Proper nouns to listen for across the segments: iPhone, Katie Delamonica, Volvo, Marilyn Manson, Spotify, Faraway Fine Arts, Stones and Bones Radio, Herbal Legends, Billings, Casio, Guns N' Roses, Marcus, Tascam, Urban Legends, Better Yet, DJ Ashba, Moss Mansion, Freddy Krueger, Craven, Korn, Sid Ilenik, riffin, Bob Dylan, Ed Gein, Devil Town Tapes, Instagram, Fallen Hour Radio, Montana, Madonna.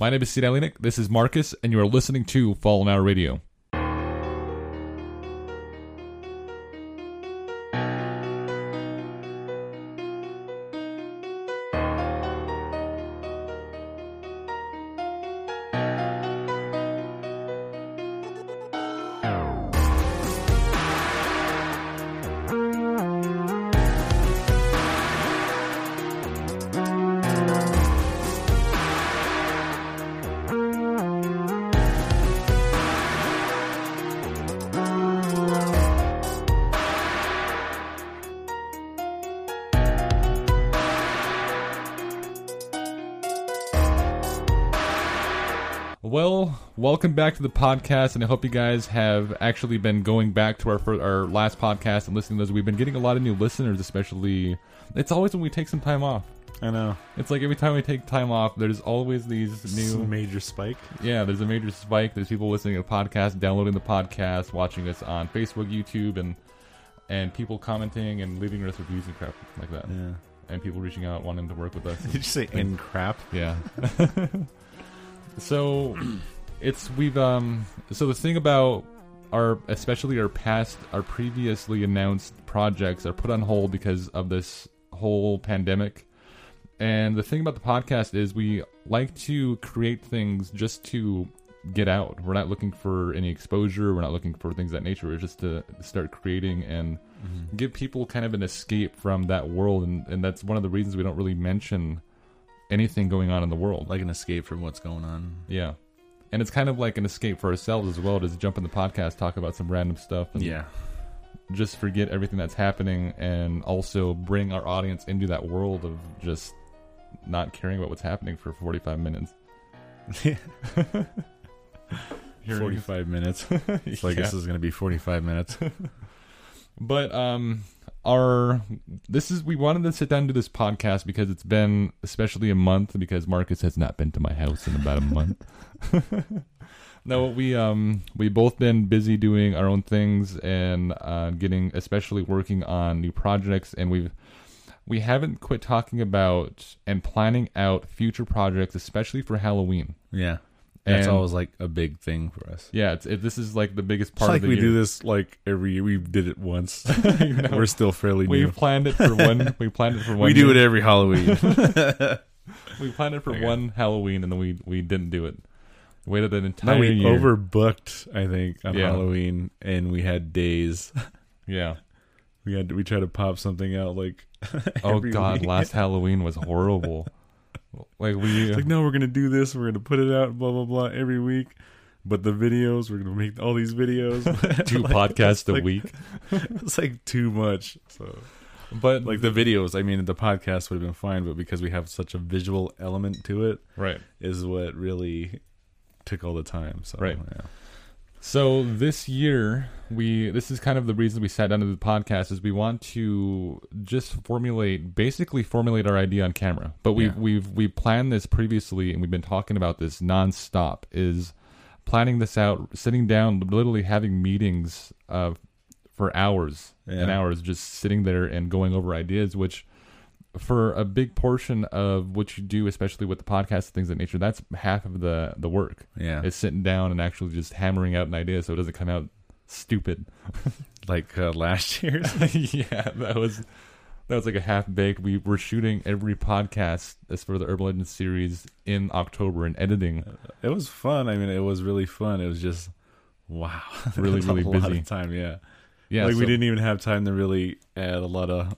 My name is Sid Ilenik, this is Marcus, and you are listening to Fallen Hour Radio. Welcome back to the podcast, and I hope you guys have actually been going back to our last podcast and listening to those. We've been getting a lot of new listeners, especially. It's always when we take some time off. I know. It's like every time we take time off, there's always these new... major spike. Yeah, there's a major spike. There's people listening to the podcast, downloading the podcast, watching us on Facebook, YouTube, and people commenting and leaving us reviews and crap like that. Yeah. And people reaching out, wanting to work with us. Did you say and crap? Yeah. So... So the thing about our previously announced projects are put on hold because of this whole pandemic. And the thing about the podcast is we like to create things just to get out. We're not looking for any exposure. We're not looking for things of that nature. We're just to start creating and give people kind of an escape from that world. And that's one of the reasons we don't really mention anything going on in the world. Like an escape from what's going on. Yeah. And it's kind of like an escape for ourselves as well, to jump in the podcast, talk about some random stuff, and just forget everything that's happening, and also bring our audience into that world of just not caring about what's happening for 45 minutes. 45 minutes. It's like this is going to be 45 minutes. But we wanted to sit down and do this podcast because it's been especially a month, because Marcus has not been to my house in about a month. No, we both been busy doing our own things and working on new projects, and we haven't quit talking about and planning out future projects, especially for Halloween. Yeah. That's always like a big thing for us. Yeah, this is like the biggest part of the year. It's like we do this like every year. We did it once. You know, we're still fairly new. We planned it for one. We do it every Halloween. We planned it for one Halloween, and then we didn't do it. We waited an entire year. We overbooked, I think, on Halloween, and we had days. Yeah. We tried to pop something out like oh god, last Halloween was horrible. No, we're gonna do this. We're gonna put it out, blah blah blah, every week. But the videos, we're gonna make all these videos, two podcasts a week. It's like too much. So, but like the videos, I mean, the podcast would have been fine, but because we have such a visual element to it, right, is what really took all the time. So, right. Yeah. So this year, this is kind of the reason we sat down to the podcast, is we want to just formulate our idea on camera. But we planned this previously, and we've been talking about this nonstop, is planning this out, sitting down, literally having meetings for hours and hours, just sitting there and going over ideas, which for a big portion of what you do, especially with the podcast, things of that nature, that's half of the work. Yeah. It's sitting down and actually just hammering out an idea so it doesn't come out stupid. Like last year's? Yeah, that was like a half-baked. We were shooting every podcast as for the Herbal Legends series in October and editing. It was fun. I mean, it was really fun. It was just, wow. Really, really busy. A lot of time, yeah. Like, we didn't even have time to really add a lot of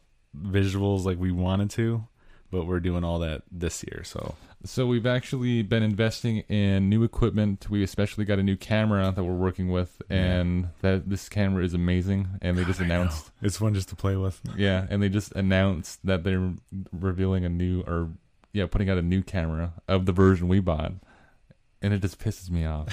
visuals like we wanted to, but we're doing all that this year. So we've actually been investing in new equipment. We especially got a new camera that we're working with, and this camera is amazing. And they just announced it's fun just to play with. Yeah, and they just announced that they're revealing putting out a new camera of the version we bought. And it just pisses me off.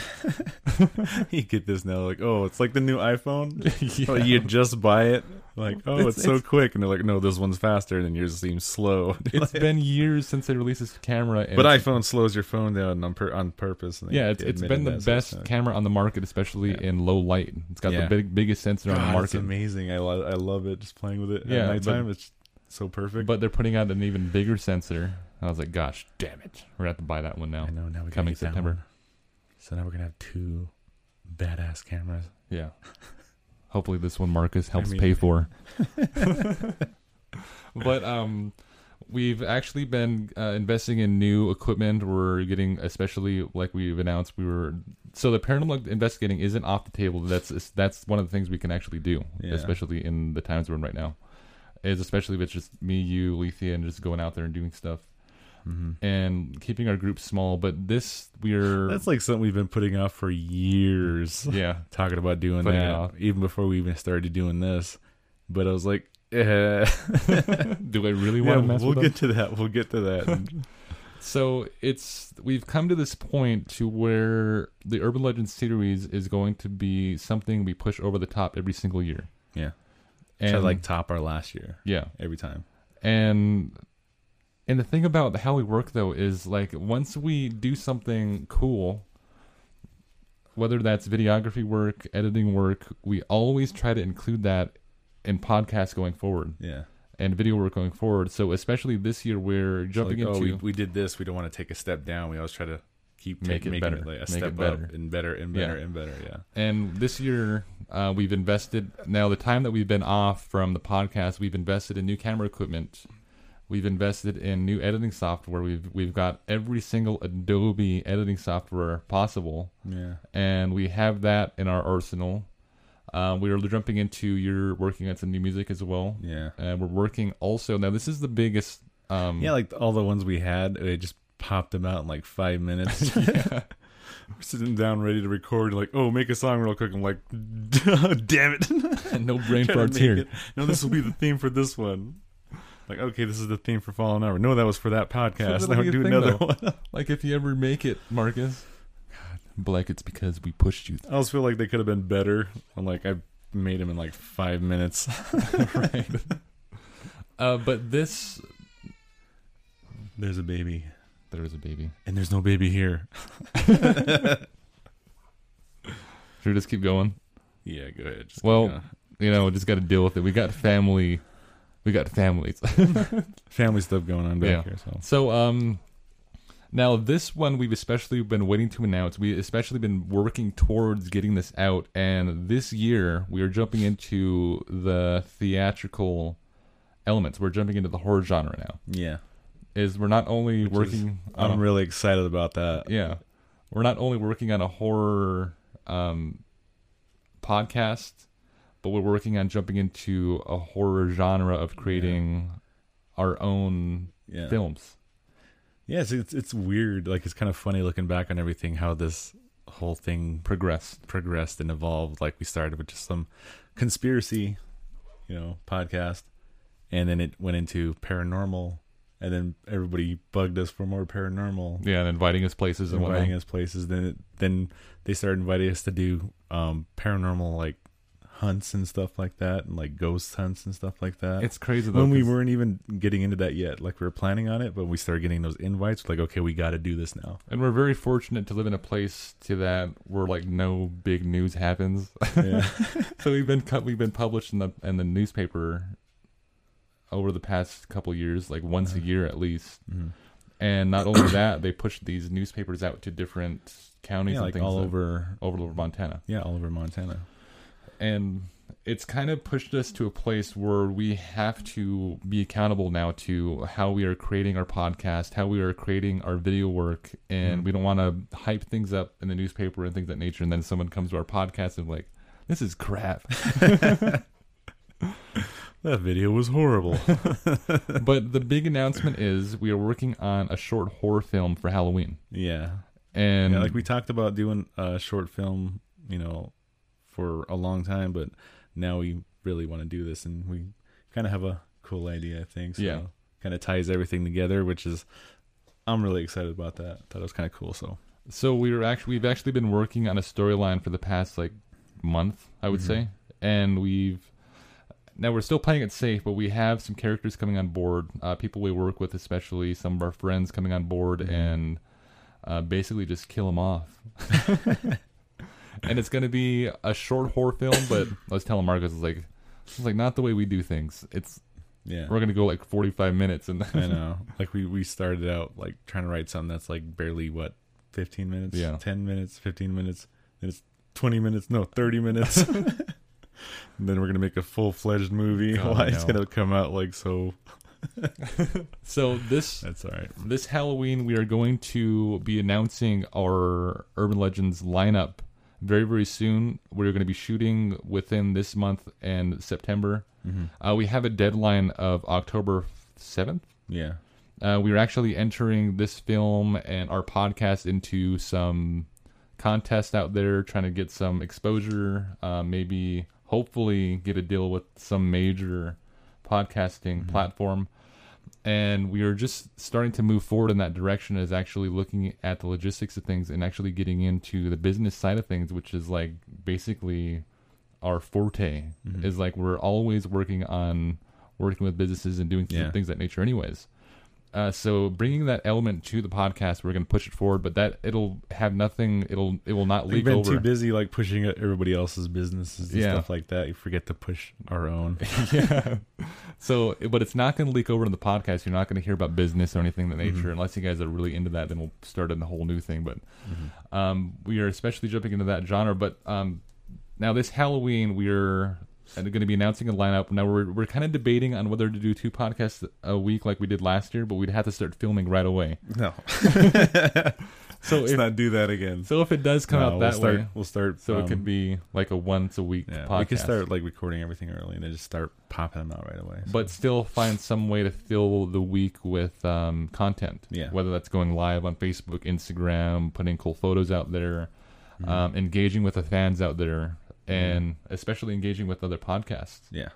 You get this now, like, oh, it's like the new iPhone. Yeah. Like, you just buy it, like, oh, it's so quick. And they're like, no, this one's faster. And then yours seems slow. It's been years since they released this camera. But iPhone slows your phone down on purpose. And it's been the best camera on the market, especially in low light. It's got the biggest sensor on the market. It's amazing. I love it, just playing with it at nighttime. It's so perfect. But they're putting out an even bigger sensor I was like, gosh, damn it. We're going to have to buy that one now. I know. Now we coming September. So now we're going to have two badass cameras. Yeah. Hopefully this one Marcus helps pay for. But we've actually been investing in new equipment. We're getting, especially like we've announced, so the paranormal investigating isn't off the table. That's one of the things we can actually do, especially in the times we're in right now. Is especially if it's just me, you, Lethea, and just going out there and doing stuff. Mm-hmm. And keeping our group small, but that's like something we've been putting off for years. Yeah, talking about doing that even before we even started doing this. But I was like, do I really want to mess with them? We'll get to that. So we've come to this point to where the Urban Legends series is going to be something we push over the top every single year. Yeah, and try to like top our last year. Yeah, every time. And the thing about how we work, though, is like once we do something cool, whether that's videography work, editing work, we always try to include that in podcasts going forward. Yeah. And video work going forward. So especially this year, we're jumping into... We did this. We don't want to take a step down. We always try to keep making it better. Make it step up and better. Yeah. And this year, we've invested... Now, the time that we've been off from the podcast, we've invested in new camera equipment. We've invested in new editing software. We've got every single Adobe editing software possible. Yeah. And we have that in our arsenal. We are jumping into, you're working on some new music as well. Yeah. And we're working also, now this is the biggest. Like all the ones we had, they just popped them out in like 5 minutes. Yeah. We're sitting down ready to record, like, oh, make a song real quick. I'm like, damn it. No brain farts here. No, this will be the theme for this one. Like, okay, this is the theme for Fallen Hour. No, that was for that podcast. So I would do another one. Like, if you ever make it, Marcus. God, Blake, it's because we pushed you. I always feel like they could have been better. I'm like, I made them in like 5 minutes. Right. But this... There's a baby. There is a baby. And there's no baby here. Should we just keep going? Yeah, go ahead. We just got to deal with it. We got family... We got families. Family stuff going on back here. So now this one we've especially been waiting to announce. We've especially been working towards getting this out. And this year we are jumping into the theatrical elements. We're jumping into the horror genre now. Yeah. I'm really excited about that. Yeah. We're not only working on a horror podcast, but we're working on jumping into a horror genre of creating our own films. Yeah, it's weird. Like, it's kind of funny looking back on everything, how this whole thing progressed and evolved. Like, we started with just some conspiracy, podcast, and then it went into paranormal, and then everybody bugged us for more paranormal. Yeah, and inviting us places and whatnot. Then they started inviting us to do paranormal, like, hunts and stuff like that, and like ghost hunts and stuff like that. It's crazy though, when we weren't even getting into that yet. Like, we were planning on it, but we started getting those invites. We're like, okay, we got to do this now. And we're very fortunate to live in a place to that where like no big news happens. Yeah. So we've been published in the newspaper over the past couple years, like once a year at least. Mm-hmm. And not only that, they pushed these newspapers out to different counties and things all over Montana. Yeah, all over Montana. And it's kind of pushed us to a place where we have to be accountable now to how we are creating our podcast, how we are creating our video work. And we don't want to hype things up in the newspaper and things of that nature. And then someone comes to our podcast and like, this is crap. That video was horrible. But the big announcement is we are working on a short horror film for Halloween. Yeah. And like we talked about doing a short film, for a long time, but now we really want to do this, and we kind of have a cool idea, I think. So yeah, kind of ties everything together, which is, I'm really excited about that. Thought it was kind of cool. So we've actually been working on a storyline for the past like month, I would say, and we're still playing it safe, but we have some characters coming on board, people we work with, especially some of our friends coming on board, and basically just kill them off. And it's going to be a short horror film, but I was telling Marcus, it's like not the way we do things. It's Yeah. We're going to go like 45 minutes. And I know. Like we started out like trying to write something that's like barely, what, 15 minutes? Yeah. 10 minutes, 15 minutes. Then it's 20 minutes. No, 30 minutes. And then we're going to make a full-fledged movie. God, it's going to come out like so... So that's all right. This Halloween we are going to be announcing our Urban Legends lineup very, very soon. We're going to be shooting within this month and September. Mm-hmm. We have a deadline of October 7th. Yeah. We're actually entering this film and our podcast into some contests out there, trying to get some exposure, maybe hopefully get a deal with some major podcasting mm-hmm. platform. And we are just starting to move forward in that direction, is actually looking at the logistics of things and actually getting into the business side of things, which is like basically our forte. Mm-hmm. Is like we're always working with businesses and doing yeah. things of that nature anyways. So bringing that element to the podcast, we're going to push it forward, but that it'll have nothing. It will not leak over. We've been too busy like pushing everybody else's businesses and yeah. stuff like that. You forget to push our own. Yeah. So, but it's not going to leak over in the podcast. You're not going to hear about business or anything of that nature, mm-hmm. unless you guys are really into that. Then we'll start in the whole new thing. But mm-hmm. We are especially jumping into that genre. But now this Halloween, we're going to be announcing a lineup. Now we're kind of debating on whether to do 2 podcasts a week like we did last year, but we'd have to start filming right away. No. So let's not do that again. So if it does come out that way, we'll start. So it could be like a once a week podcast. We could start like recording everything early and then just start popping them out right away. So. But still find some way to fill the week with content. Yeah. Whether that's going live on Facebook, Instagram, putting cool photos out there, mm-hmm. Engaging with the fans out there. And especially engaging with other podcasts. Yeah.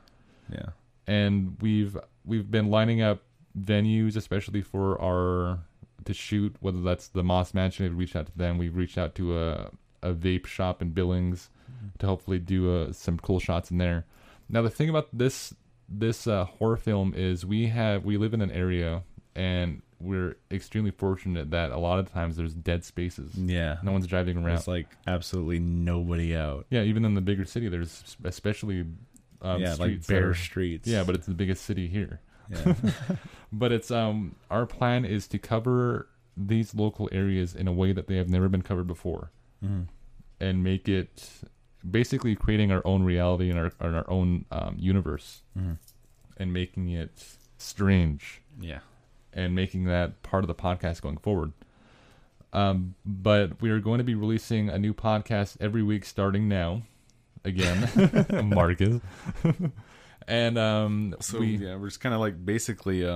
Yeah. And we've been lining up venues, especially for to shoot, whether that's the Moss Mansion. We've reached out to them. We've reached out to a vape shop in Billings mm-hmm. to hopefully do some cool shots in there. Now, the thing about this horror film is we live in an area, and we're extremely fortunate that a lot of times there's dead spaces. Yeah. No one's driving around. There's like absolutely nobody out. Yeah. Even in the bigger city, there's especially, like bare streets. Yeah. But it's the biggest city here. Yeah. But it's, our plan is to cover these local areas in a way that they have never been covered before mm-hmm. and make it basically creating our own reality and our own, universe mm-hmm. and making it strange. Yeah. And making that part of the podcast going forward. But we are going to be releasing a new podcast every week starting now. Again, Marcus. And we're just kind of like basically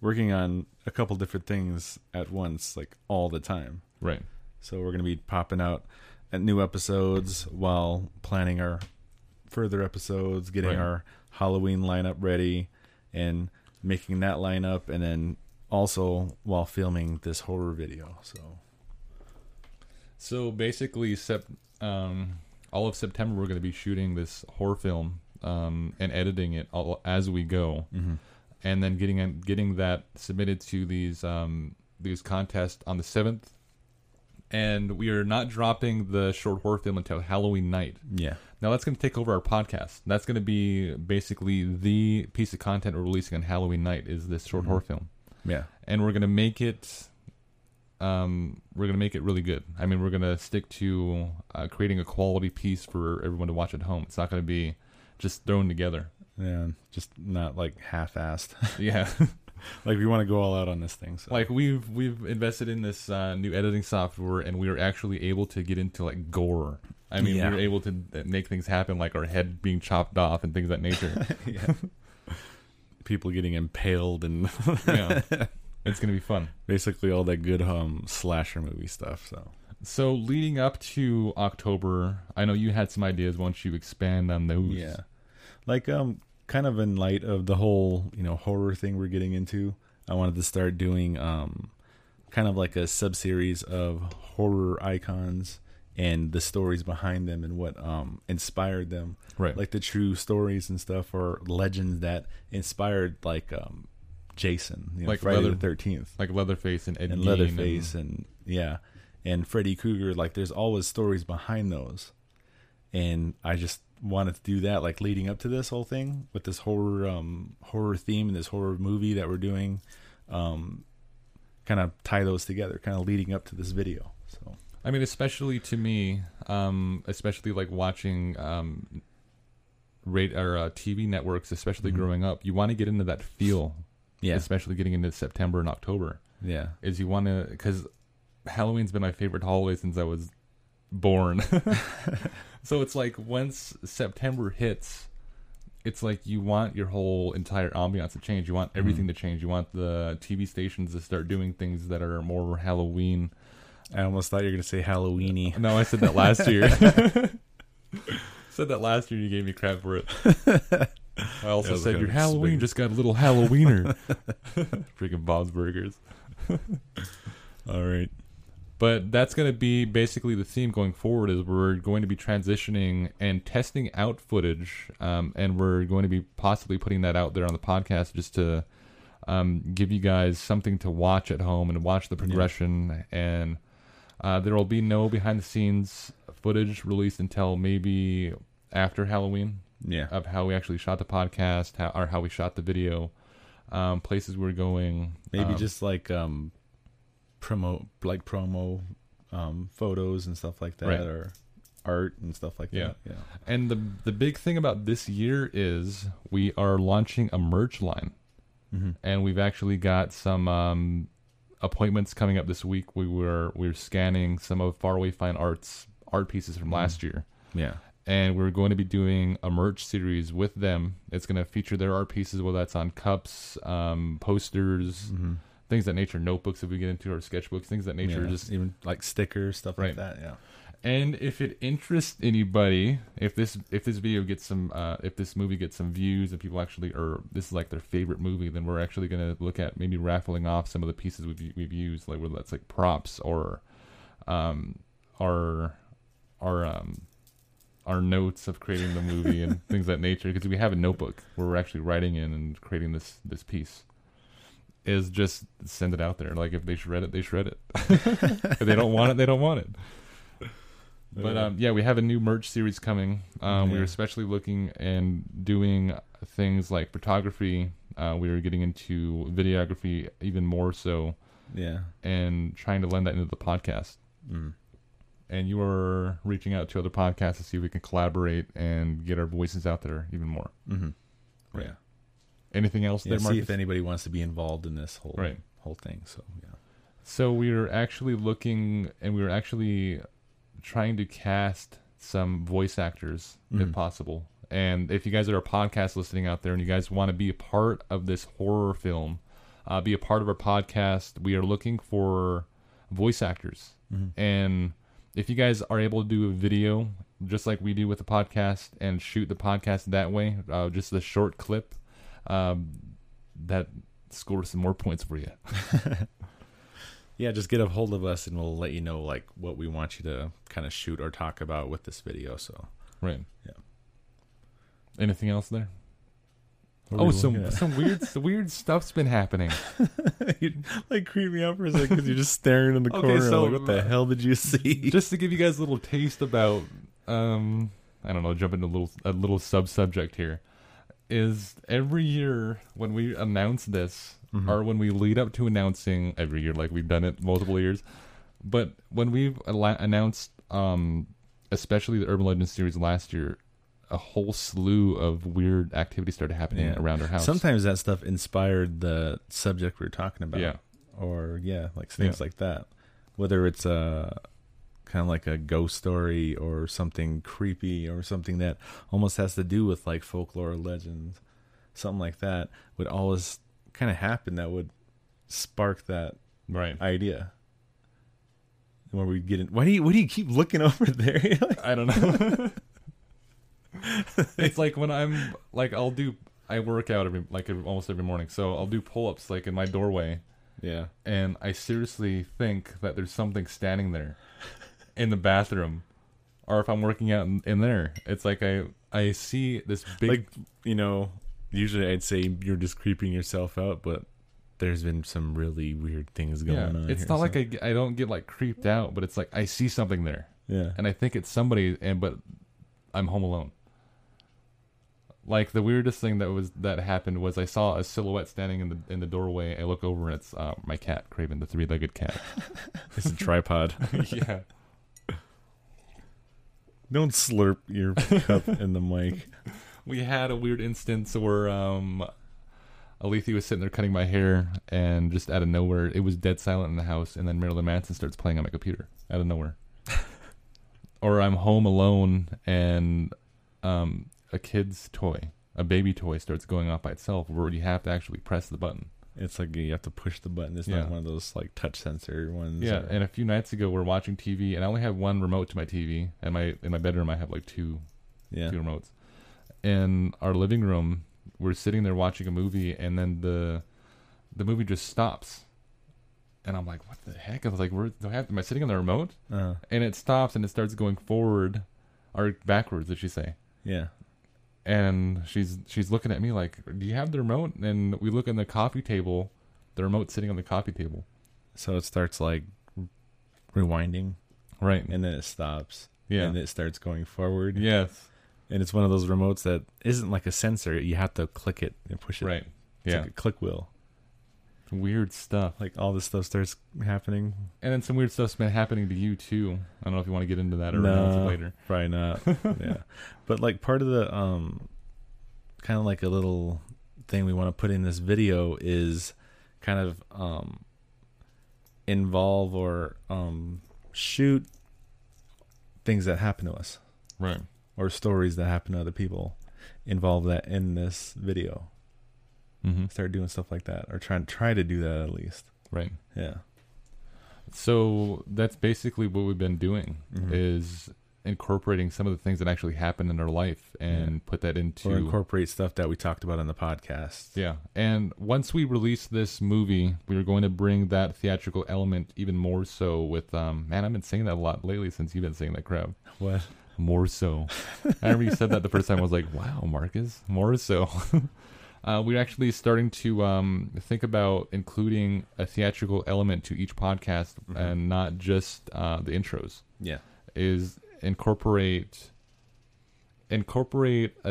working on a couple different things at once, like all the time. Right. So we're going to be popping out at new episodes while planning our further episodes, getting right. our Halloween lineup ready, and making that lineup, and then also while filming this horror video. So basically, all of September we're going to be shooting this horror film and editing it all as we go, mm-hmm. and then getting that submitted to these contests on the 7th. And we are not dropping the short horror film until Halloween night. Yeah. Now that's going to take over our podcast. That's going to be basically the piece of content we're releasing on Halloween night is this short mm-hmm. horror film. Yeah. And we're going to make it. We're going to make it really good. I mean, we're going to stick to creating a quality piece for everyone to watch at home. It's not going to be just thrown together. Yeah. Just not like half-assed. Yeah. Like we want to go all out on this thing. So. Like we've invested in this new editing software, and we were actually able to get into like gore. I mean, yeah. we were able to make things happen, like our head being chopped off and things of that nature. Yeah. People getting impaled and yeah. It's gonna be fun. Basically, all that good slasher movie stuff. So leading up to October, I know you had some ideas. Why don't you expand on those? Yeah, like kind of in light of the whole, horror thing we're getting into, I wanted to start doing kind of like a sub-series of horror icons and the stories behind them and what inspired them. Right. Like the true stories and stuff, or legends that inspired like Jason, like Friday the 13th. Like Leatherface and Ed Gein. And Leatherface and Freddy Krueger. Like there's always stories behind those. And I just wanted to do that, like leading up to this whole thing with this horror theme and this horror movie that we're doing, kind of tie those together, kind of leading up to this video. So I mean, especially to me, especially like watching TV networks, especially growing up, you want to get into that feel. Yeah. Especially getting into September and October. Yeah. Is you want to, because Halloween's been my favorite holiday since I was born. So it's like once September hits, it's like you want your whole entire ambiance to change. You want everything to change. You want the TV stations to start doing things that are more Halloween. I almost thought you were going to say Halloween-y. No, I said that last year. Said that last year. You gave me crap for it. I also said your Halloween just got a little Halloweener. Freaking Bob's Burgers. All right. But that's going to be basically the theme going forward, is we're going to be transitioning and testing out footage, and we're going to be possibly putting that out there on the podcast just to give you guys something to watch at home and watch the progression. Yeah. And there will be no behind-the-scenes footage released until maybe after Halloween, of how we actually shot the podcast, how we shot the video, places we're going. Maybe just like... promo photos and stuff like that, or art and stuff like that. Yeah. And the big thing about this year is we are launching a merch line, and we've actually got some appointments coming up this week. We're scanning some of Faraway Fine Arts art pieces from last year. Yeah. And we're going to be doing a merch series with them. It's going to feature their art pieces, whether that's on cups, posters, things that nature, notebooks if we get into, or sketchbooks, things that nature, just even like stickers, stuff like that. Yeah. And if it interests anybody, if this video gets some, if this movie gets some views and people actually, or this is like their favorite movie, then we're actually going to look at maybe raffling off some of the pieces we've used, like whether that's like props or, our notes of creating the movie and things that nature, because we have a notebook where we're actually writing in and creating this piece. Is just send it out there. Like if they shred it, they shred it. If they don't want it, they don't want it. But we have a new merch series coming. We were especially looking and doing things like photography. We were getting into videography even more so. Yeah. And trying to lend that into the podcast. Mm. And you were reaching out to other podcasts to see if we can collaborate and get our voices out there even more. Mm-hmm. Right. Yeah. Anything else there, Marcus? See if anybody wants to be involved in this whole thing. So, yeah. So we were actually looking, and we were actually trying to cast some voice actors, if possible. And if you guys are a podcast listening out there and you guys want to be a part of this horror film, be a part of our podcast, we are looking for voice actors. Mm-hmm. And if you guys are able to do a video, just like we do with the podcast, and shoot the podcast that way, just a short clip, that scores some more points for you. Yeah, just get a hold of us and we'll let you know like what we want you to kind of shoot or talk about with this video. So right. Yeah. Anything else there? Some weird stuff's been happening. You like creep me out for a second because you're just staring in the corner. So, like, what the hell did you see? Just to give you guys a little taste about I don't know, jump into a little sub-subject here. Is every year when we announce this, or when we lead up to announcing every year, like we've done it multiple years, but when we've announced, especially the Urban Legends series last year, a whole slew of weird activities started happening around our house. Sometimes that stuff inspired the subject we were talking about, like things like that. Whether it's kind of like a ghost story or something creepy or something that almost has to do with like folklore, legends, something like that would always kind of happen that would spark that idea. Where we get in, why do you keep looking over there? Like, I don't know. It's like when I'm like, I work out almost every morning. So I'll do pull-ups like in my doorway. Yeah. And I seriously think that there's something standing there. In the bathroom, or if I'm working out in there, it's like I see this big, like, you know, usually I'd say you're just creeping yourself out, but there's been some really weird things going on. It's not like I don't get like creeped out, but it's like I see something there. Yeah. And I think it's somebody, but I'm home alone. Like, the weirdest thing that happened was I saw a silhouette standing in the doorway. I look over and it's my cat, Craven, the 3-legged cat. It's a tripod. Yeah. Don't slurp your cup in the mic. We had a weird instance where Alethi was sitting there cutting my hair, and just out of nowhere, it was dead silent in the house, and then Marilyn Manson starts playing on my computer out of nowhere. Or I'm home alone, and a kid's toy, a baby toy, starts going off by itself, where you have to actually press the button. It's like you have to push the button. It's not one of those like touch sensor ones. Yeah, and a few nights ago, we're watching TV, and I only have one remote to my TV. And in my bedroom, I have like two remotes. In our living room, we're sitting there watching a movie, and then the movie just stops. And I'm like, what the heck? I was like, am I sitting on the remote? Uh-huh. And it stops, and it starts going forward, or backwards, as you say. Yeah. And she's looking at me like, do you have the remote? And we look on the coffee table, the remote's sitting on the coffee table. So it starts like rewinding. Right. And then it stops. Yeah. And it starts going forward. Yes. And it's one of those remotes that isn't like a sensor. You have to click it and push it. Right. It's like a click wheel. Weird stuff. Like all this stuff starts happening. And then some weird stuff's been happening to you too. I don't know if you want to get into that or later. Probably not. Yeah. But like part of the kind of like a little thing we want to put in this video is kind of involve or shoot things that happen to us. Right. Or stories that happen to other people. Involve that in this video. Mm-hmm. Start doing stuff like that, or try to do that at least. Right. Yeah. So that's basically what we've been doing, mm-hmm. is incorporating some of the things that actually happen in our life and put that into, or incorporate stuff that we talked about on the podcast. Yeah. And once we release this movie, we are going to bring that theatrical element even more so with, man, I've been saying that a lot lately since you've been saying that crap. What? More so. I remember you said that the first time. I was like, wow, Marcus, more so. We're actually starting to think about including a theatrical element to each podcast, mm-hmm. and not just the intros. Yeah. Is incorporate a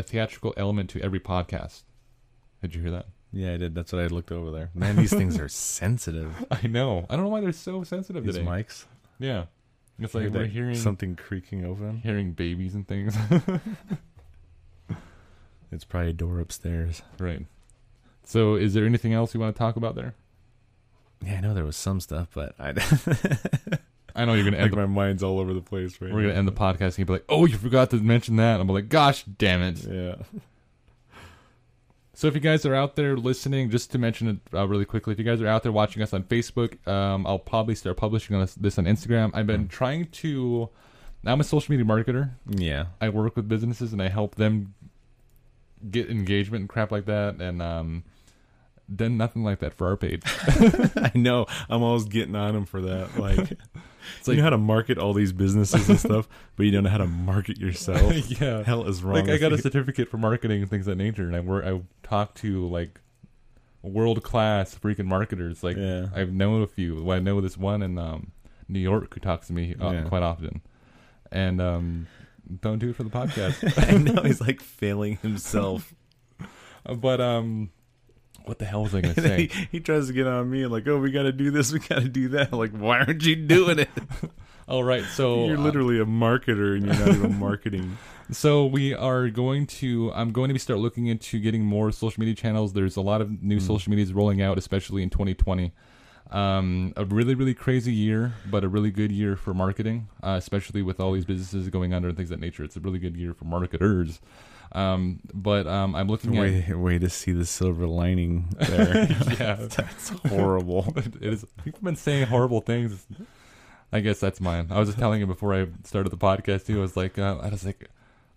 theatrical element to every podcast. Did you hear that? Yeah, I did. That's what I looked over there. Man, these things are sensitive. I know. I don't know why they're so sensitive today. These mics? Yeah. It's like we're hearing something creaking over them. Hearing babies and things. It's probably a door upstairs. Right. So is there anything else you want to talk about there? Yeah, I know there was some stuff, but I know you're going to end. Like my mind's all over the place right now. We're going to end the podcast and you'll be like, oh, you forgot to mention that. I'm like, gosh, damn it. Yeah. So if you guys are out there listening, just to mention it really quickly, if you guys are out there watching us on Facebook, I'll probably start publishing this on Instagram. I've been trying to... I'm a social media marketer. Yeah. I work with businesses and I help them get engagement and crap like that, and done nothing like that for our page. I know. I'm always getting on them for that. Like, it's like, you know how to market all these businesses and stuff, but you don't know how to market yourself. Yeah, hell is wrong. Like, I got a certificate for marketing and things of that nature, and I talked to like world class freaking marketers. Like, I've known a few. Well, I know this one in New York who talks to me quite often, and. Don't do it for the podcast. I know, he's like failing himself. But what the hell was I going to say? He tries to get on me and like, oh, we got to do this, we got to do that. Like, why aren't you doing it? All right, so you're literally a marketer and you're not even marketing. So I'm going to start looking into getting more social media channels. There's a lot of new social medias rolling out, especially in 2020. A really, really crazy year, but a really good year for marketing, especially with all these businesses going under and things of that nature. It's a really good year for marketers. But I'm looking at a way to see the silver lining there. Yeah, that's horrible. It is. People have been saying horrible things. I guess that's mine. I was just telling you before I started the podcast too. I was like,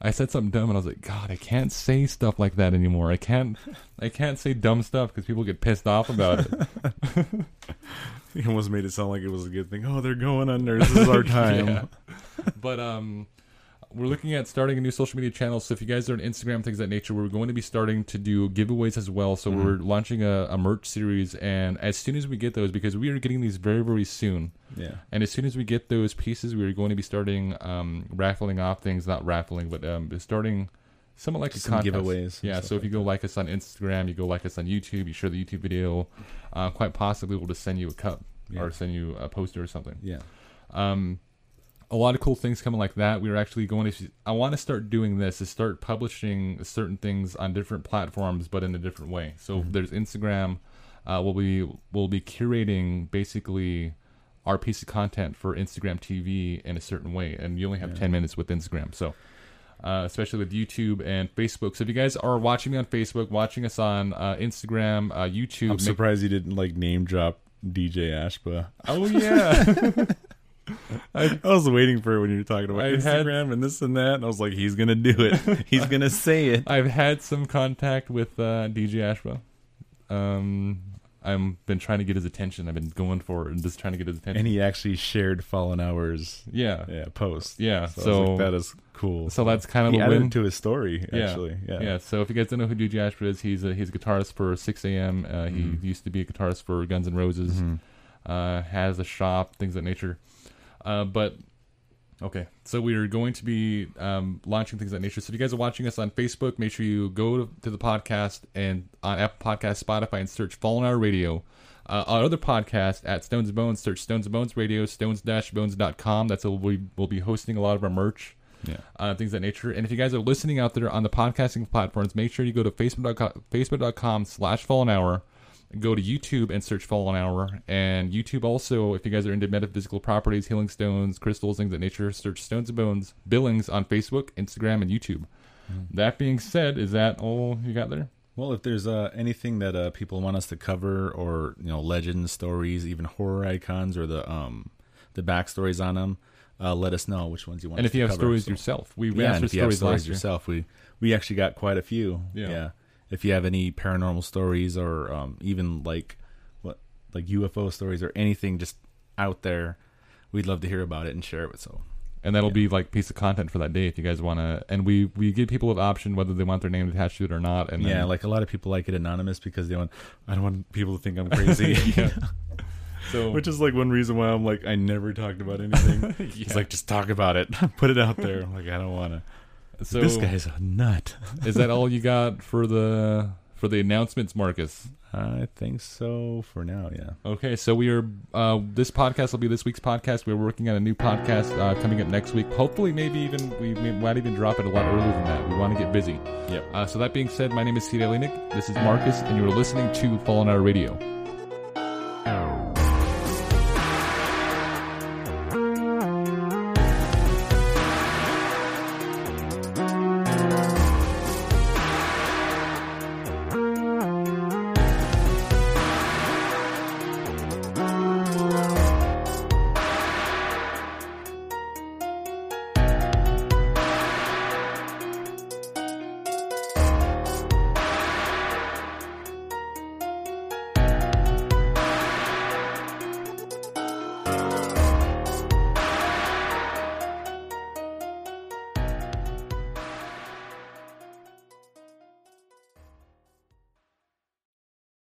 I said something dumb and I was like, God, I can't say stuff like that anymore. I can't say dumb stuff because people get pissed off about it. You almost made it sound like it was a good thing. Oh, they're going under. This is our time. Yeah. But We're looking at starting a new social media channel. So if you guys are on Instagram, things of that nature, we're going to be starting to do giveaways as well. So we're launching a merch series. And as soon as we get those, because we are getting these very, very soon. Yeah. And as soon as we get those pieces, we're going to be starting raffling off things. Not raffling, but starting somewhat like some giveaways. Yeah, so if you go like us on Instagram, you go like us on YouTube, you share the YouTube video, quite possibly we'll just send you a cup or send you a poster or something. Yeah. A lot of cool things coming like that. We're actually going to... I want to start doing this, is start publishing certain things on different platforms, but in a different way. So there's Instagram. We'll be curating basically our piece of content for Instagram TV in a certain way. And you only have 10 minutes with Instagram. So especially with YouTube and Facebook. So if you guys are watching me on Facebook, watching us on Instagram, YouTube... I'm surprised you didn't like name drop DJ Ashba. Oh, yeah. I was waiting for it when you were talking about Instagram and this and that, and I was like, he's going to do it. He's going to say it. I've had some contact with DJ Ashba. I've been trying to get his attention. I've been going for it and just trying to get his attention. And he actually shared Fallen Hour's post. Yeah. So I was like, that is cool. So that's kind of a win to his story, actually. Yeah. Yeah. So if you guys don't know who DJ Ashba is, he's a guitarist for 6 AM. He used to be a guitarist for Guns N' Roses. Has a shop, things of that nature. So we are going to be launching things of that nature. So if you guys are watching us on Facebook, make sure you go to the podcast and on Apple Podcasts, Spotify, and search Fallen Hour Radio. Our other podcast at Stones and Bones, search Stones and Bones Radio, stones-bones.com. That's where we'll be hosting a lot of our merch, things of that nature. And if you guys are listening out there on the podcasting platforms, make sure you go to facebook.com/Fallen Hour. Go to YouTube and search Fallen Hour. And YouTube also, if you guys are into metaphysical properties, healing stones, crystals, things of nature, search Stones and Bones, Billings on Facebook, Instagram, and YouTube. That being said, is that all you got there? Well, if there's anything that people want us to cover, or legends, stories, even horror icons, or the backstories on them, let us know which ones you want to cover. And if you have stories yourself. We actually got quite a few. Yeah. If you have any paranormal stories or even like UFO stories or anything just out there, we'd love to hear about it and share it with someone. And that'll be like piece of content for that day if you guys want to. And we give people an option whether they want their name attached to it or not. And like a lot of people like it anonymous because I don't want people to think I'm crazy. So, which is like one reason why I'm like I never talked about anything. It's like just talk about it, put it out there. I'm like I don't want to. So, this guy's a nut. Is that all you got for the announcements, Marcus? I think so for now, yeah. Okay, so we are. This podcast will be this week's podcast. We're working on a new podcast coming up next week. Hopefully, we might even drop it a lot earlier than that. We want to get busy. Yep. So that being said, my name is Sid Ilenik. This is Marcus, and you're listening to Fallen Hour Radio.